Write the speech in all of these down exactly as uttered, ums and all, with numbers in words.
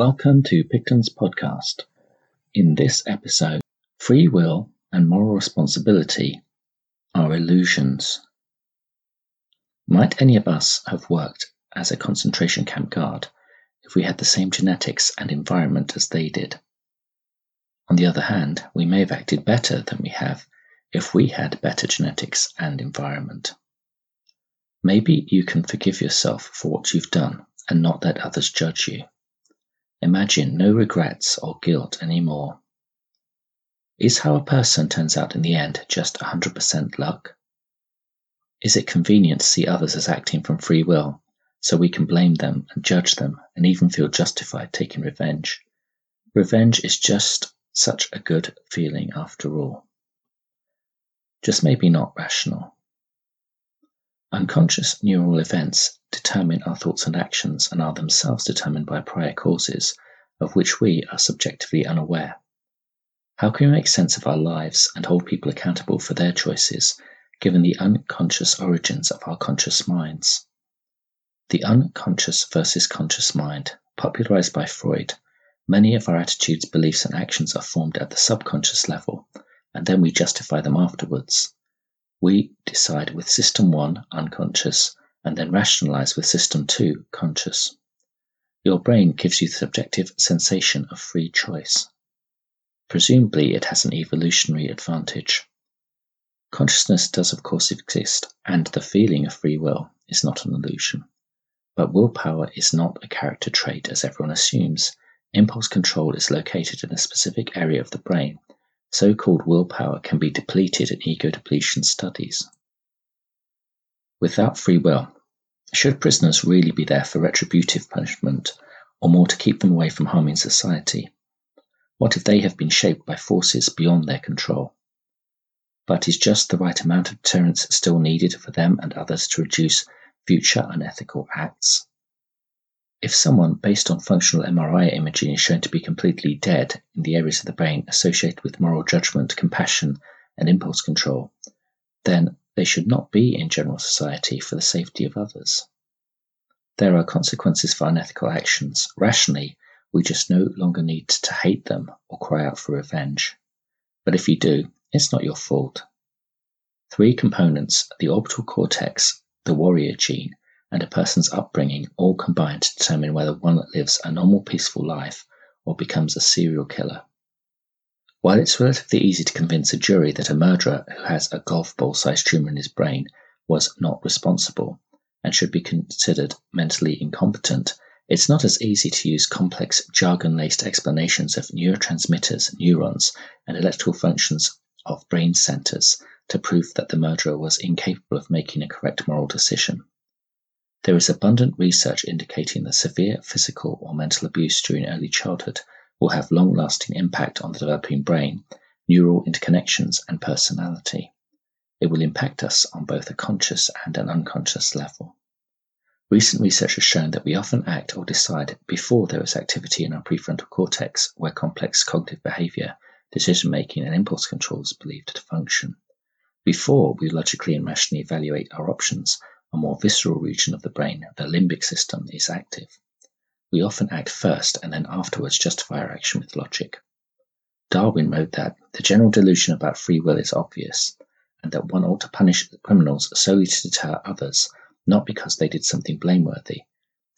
Welcome to Picton's podcast. In this episode, free will and moral responsibility are illusions. Might any of us have worked as a concentration camp guard if we had the same genetics and environment as they did? On the other hand, we may have acted better than we have if we had better genetics and environment. Maybe you can forgive yourself for what you've done and not let others judge you. Imagine no regrets or guilt anymore. Is how a person turns out in the end just one hundred percent luck? Is it convenient to see others as acting from free will, so we can blame them and judge them and even feel justified taking revenge? Revenge is just such a good feeling after all. Just maybe not rational. Unconscious neural events determine our thoughts and actions and are themselves determined by prior causes of which we are subjectively unaware. How can we make sense of our lives and hold people accountable for their choices given the unconscious origins of our conscious minds? The unconscious versus conscious mind, popularized by Freud, many of our attitudes, beliefs and actions are formed at the subconscious level and then we justify them afterwards. We decide with System One, unconscious, and then rationalize with System Two, conscious. Your brain gives you the subjective sensation of free choice. Presumably, it has an evolutionary advantage. Consciousness does of course exist, and the feeling of free will is not an illusion. But willpower is not a character trait as everyone assumes. Impulse control is located in a specific area of the brain. So-called willpower can be depleted in ego depletion studies. Without free will, should prisoners really be there for retributive punishment, or more to keep them away from harming society? What if they have been shaped by forces beyond their control? But is just the right amount of deterrence still needed for them and others to reduce future unethical acts? If someone based on functional M R I imaging is shown to be completely dead in the areas of the brain associated with moral judgment, compassion, and impulse control, then they should not be in general society for the safety of others. There are consequences for unethical actions. Rationally, we just no longer need to hate them or cry out for revenge. But if you do, it's not your fault. Three components, the orbital cortex, the warrior gene, and a person's upbringing all combine to determine whether one lives a normal, peaceful life or becomes a serial killer. While it's relatively easy to convince a jury that a murderer who has a golf ball-sized tumour in his brain was not responsible and should be considered mentally incompetent, it's not as easy to use complex, jargon-laced explanations of neurotransmitters, neurons, and electrical functions of brain centres to prove that the murderer was incapable of making a correct moral decision. There is abundant research indicating that severe physical or mental abuse during early childhood will have long-lasting impact on the developing brain, neural interconnections, and personality. It will impact us on both a conscious and an unconscious level. Recent research has shown that we often act or decide before there is activity in our prefrontal cortex, where complex cognitive behavior, decision-making, and impulse control is believed to function. Before we logically and rationally evaluate our options, a more visceral region of the brain, the limbic system, is active. We often act first and then afterwards justify our action with logic. Darwin wrote that the general delusion about free will is obvious, and that one ought to punish criminals solely to deter others, not because they did something blameworthy.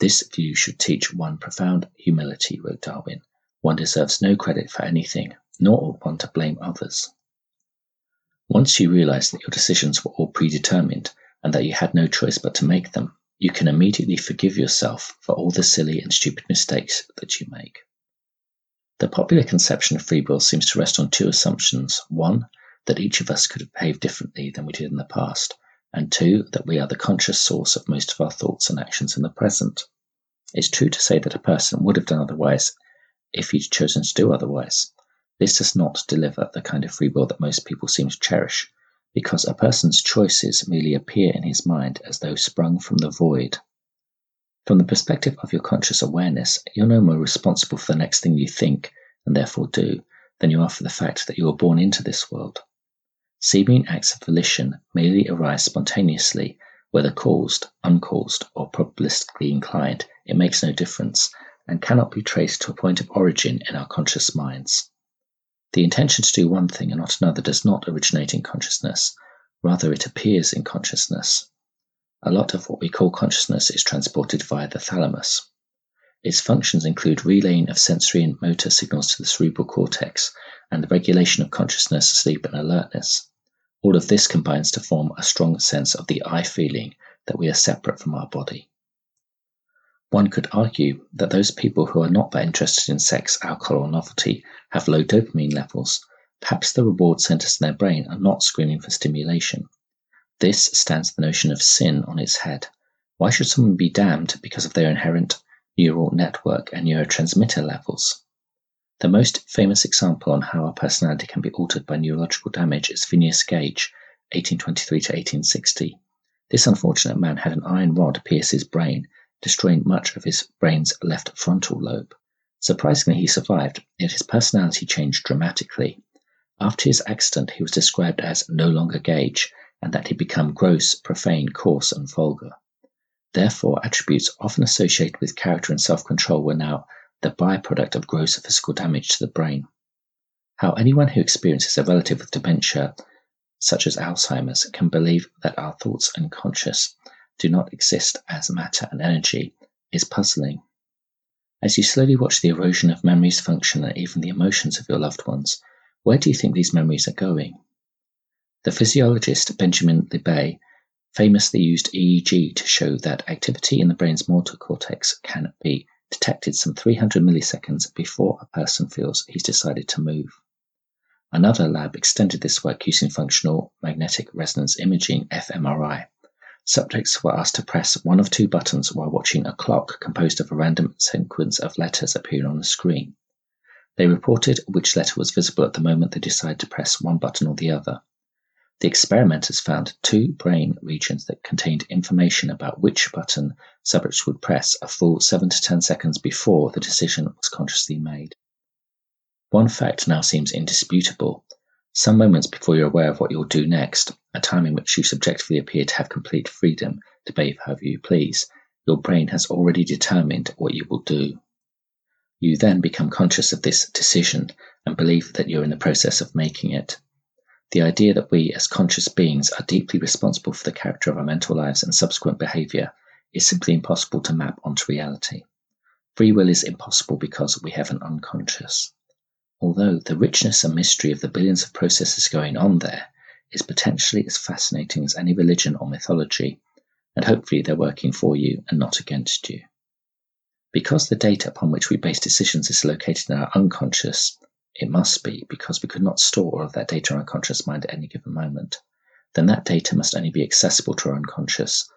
This view should teach one profound humility, wrote Darwin. One deserves no credit for anything, nor ought one to blame others. Once you realise that your decisions were all predetermined, and that you had no choice but to make them, you can immediately forgive yourself for all the silly and stupid mistakes that you make. The popular conception of free will seems to rest on two assumptions. One, that each of us could have behaved differently than we did in the past, and two, that we are the conscious source of most of our thoughts and actions in the present. It's true to say that a person would have done otherwise if he'd chosen to do otherwise. This does not deliver the kind of free will that most people seem to cherish, because a person's choices merely appear in his mind as though sprung from the void. From the perspective of your conscious awareness, you're no more responsible for the next thing you think, and therefore do, than you are for the fact that you were born into this world. Seeming acts of volition merely arise spontaneously, whether caused, uncaused, or probabilistically inclined, it makes no difference, and cannot be traced to a point of origin in our conscious minds. The intention to do one thing and not another does not originate in consciousness, rather it appears in consciousness. A lot of what we call consciousness is transported via the thalamus. Its functions include relaying of sensory and motor signals to the cerebral cortex and the regulation of consciousness, sleep and alertness. All of this combines to form a strong sense of the I feeling that we are separate from our body. One could argue that those people who are not that interested in sex, alcohol or novelty have low dopamine levels. Perhaps the reward centers in their brain are not screaming for stimulation. This stands the notion of sin on its head. Why should someone be damned because of their inherent neural network and neurotransmitter levels? The most famous example on how our personality can be altered by neurological damage is Phineas Gage, eighteen twenty-three to eighteen sixty. This unfortunate man had an iron rod pierce his brain, destroying much of his brain's left frontal lobe. Surprisingly, he survived, yet his personality changed dramatically. After his accident, he was described as no longer Gage, and that he'd become gross, profane, coarse, and vulgar. Therefore, attributes often associated with character and self-control were now the byproduct of gross physical damage to the brain. How anyone who experiences a relative with dementia, such as Alzheimer's, can believe that our thoughts and conscious do not exist as matter and energy is puzzling. As you slowly watch the erosion of memories, function, and even the emotions of your loved ones, where do you think these memories are going? The physiologist Benjamin Libet famously used E E G to show that activity in the brain's motor cortex can be detected some three hundred milliseconds before a person feels he's decided to move. Another lab extended this work using functional magnetic resonance imaging, f M R I. Subjects were asked to press one of two buttons while watching a clock composed of a random sequence of letters appearing on the screen. They reported which letter was visible at the moment they decided to press one button or the other. The experimenters found two brain regions that contained information about which button subjects would press a full seven to ten seconds before the decision was consciously made. One fact now seems indisputable. Some moments before you're aware of what you'll do next, a time in which you subjectively appear to have complete freedom to behave however you please, your brain has already determined what you will do. You then become conscious of this decision and believe that you're in the process of making it. The idea that we as conscious beings are deeply responsible for the character of our mental lives and subsequent behaviour is simply impossible to map onto reality. Free will is impossible because we have an unconscious. Although the richness and mystery of the billions of processes going on there is potentially as fascinating as any religion or mythology, and hopefully they're working for you and not against you. Because the data upon which we base decisions is located in our unconscious, it must be, because we could not store all of that data in our conscious mind at any given moment, then that data must only be accessible to our unconscious,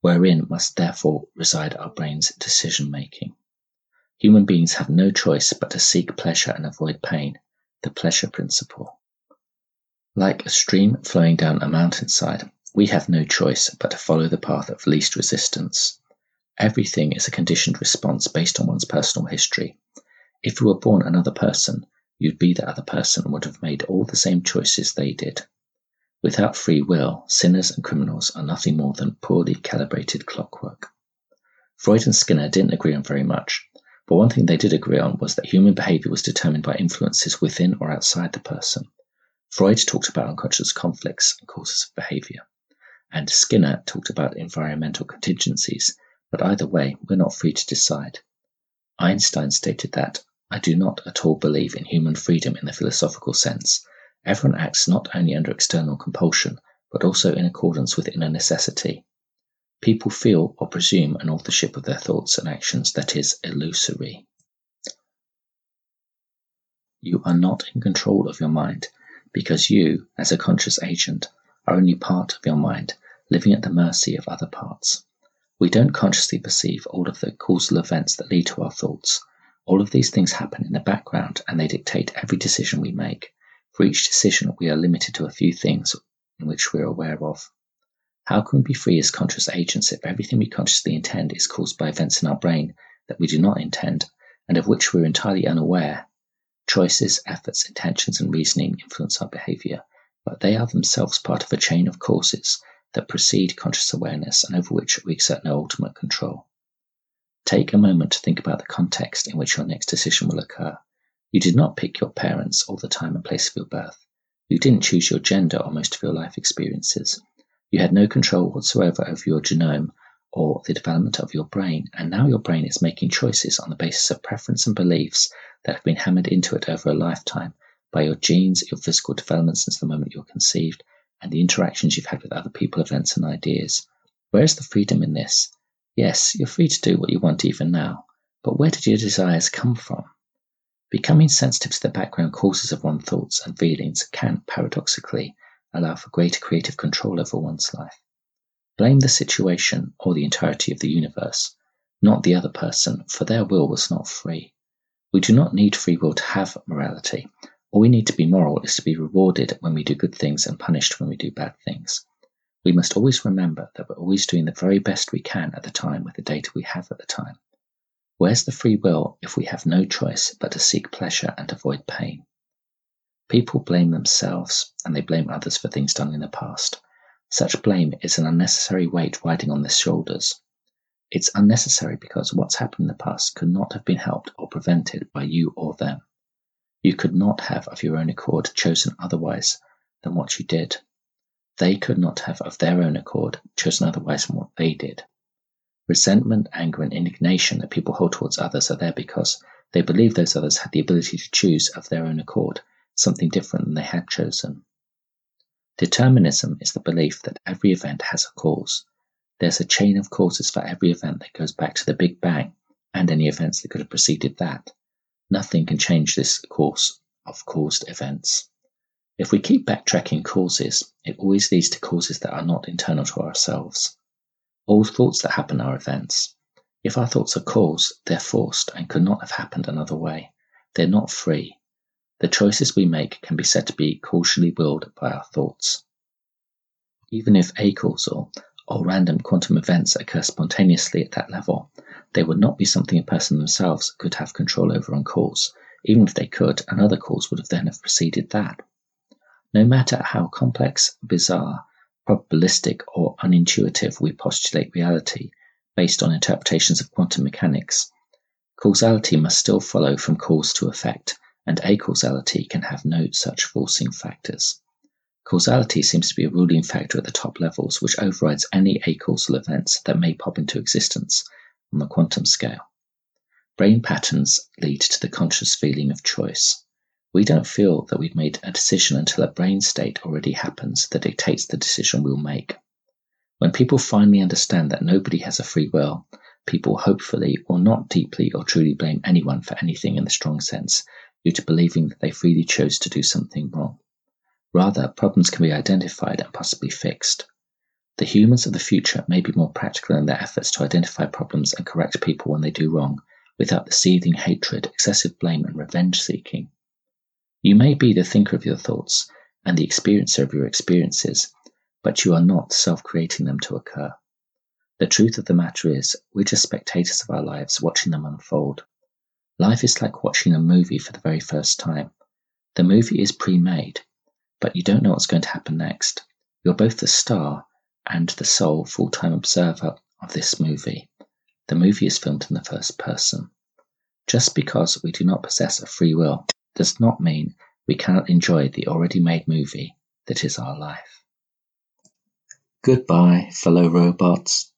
wherein must therefore reside our brain's decision-making. Human beings have no choice but to seek pleasure and avoid pain, the pleasure principle. Like a stream flowing down a mountainside, we have no choice but to follow the path of least resistance. Everything is a conditioned response based on one's personal history. If you were born another person, you'd be that other person and would have made all the same choices they did. Without free will, sinners and criminals are nothing more than poorly calibrated clockwork. Freud and Skinner didn't agree on very much. But one thing they did agree on was that human behaviour was determined by influences within or outside the person. Freud talked about unconscious conflicts and causes of behaviour, and Skinner talked about environmental contingencies, but either way, we're not free to decide. Einstein stated that, "I do not at all believe in human freedom in the philosophical sense. Everyone acts not only under external compulsion, but also in accordance with inner necessity. People feel or presume an authorship of their thoughts and actions that is illusory." You are not in control of your mind because you, as a conscious agent, are only part of your mind, living at the mercy of other parts. We don't consciously perceive all of the causal events that lead to our thoughts. All of these things happen in the background and they dictate every decision we make. For each decision, we are limited to a few things in which we are aware of. How can we be free as conscious agents if everything we consciously intend is caused by events in our brain that we do not intend and of which we are entirely unaware? Choices, efforts, intentions, and reasoning influence our behaviour, but they are themselves part of a chain of causes that precede conscious awareness and over which we exert no ultimate control. Take a moment to think about the context in which your next decision will occur. You did not pick your parents or the time and place of your birth. You didn't choose your gender or most of your life experiences. You had no control whatsoever over your genome or the development of your brain, and now your brain is making choices on the basis of preference and beliefs that have been hammered into it over a lifetime by your genes, your physical development since the moment you were conceived, and the interactions you've had with other people, events, and ideas. Where is the freedom in this? Yes, you're free to do what you want even now, but where did your desires come from? Becoming sensitive to the background causes of one's thoughts and feelings can, paradoxically, allow for greater creative control over one's life. Blame the situation or the entirety of the universe, not the other person, for their will was not free. We do not need free will to have morality. All we need to be moral is to be rewarded when we do good things and punished when we do bad things. We must always remember that we're always doing the very best we can at the time with the data we have at the time. Where's the free will if we have no choice but to seek pleasure and avoid pain? People blame themselves, and they blame others for things done in the past. Such blame is an unnecessary weight riding on their shoulders. It's unnecessary because what's happened in the past could not have been helped or prevented by you or them. You could not have, of your own accord, chosen otherwise than what you did. They could not have, of their own accord, chosen otherwise than what they did. Resentment, anger, and indignation that people hold towards others are there because they believe those others had the ability to choose, of their own accord, something different than they had chosen. Determinism is the belief that every event has a cause. There's a chain of causes for every event that goes back to the Big Bang and any events that could have preceded that. Nothing can change this course of caused events. If we keep backtracking causes, it always leads to causes that are not internal to ourselves. All thoughts that happen are events. If our thoughts are caused, they're forced and could not have happened another way. They're not free. The choices we make can be said to be causally willed by our thoughts. Even if acausal or random quantum events occur spontaneously at that level, they would not be something a person themselves could have control over and cause. Even if they could, another cause would have then have preceded that. No matter how complex, bizarre, probabilistic or unintuitive we postulate reality based on interpretations of quantum mechanics, causality must still follow from cause to effect, and acausality can have no such forcing factors. Causality seems to be a ruling factor at the top levels, which overrides any acausal events that may pop into existence on the quantum scale. Brain patterns lead to the conscious feeling of choice. We don't feel that we've made a decision until a brain state already happens that dictates the decision we'll make. When people finally understand that nobody has a free will, people hopefully will not deeply or truly blame anyone for anything in the strong sense, due to believing that they freely chose to do something wrong. Rather, problems can be identified and possibly fixed. The humans of the future may be more practical in their efforts to identify problems and correct people when they do wrong, without the seething hatred, excessive blame, and revenge-seeking. You may be the thinker of your thoughts and the experiencer of your experiences, but you are not self-creating them to occur. The truth of the matter is, we're just spectators of our lives, watching them unfold. Life is like watching a movie for the very first time. The movie is pre-made, but you don't know what's going to happen next. You're both the star and the sole full-time observer of this movie. The movie is filmed in the first person. Just because we do not possess a free will does not mean we cannot enjoy the already made movie that is our life. Goodbye, fellow robots.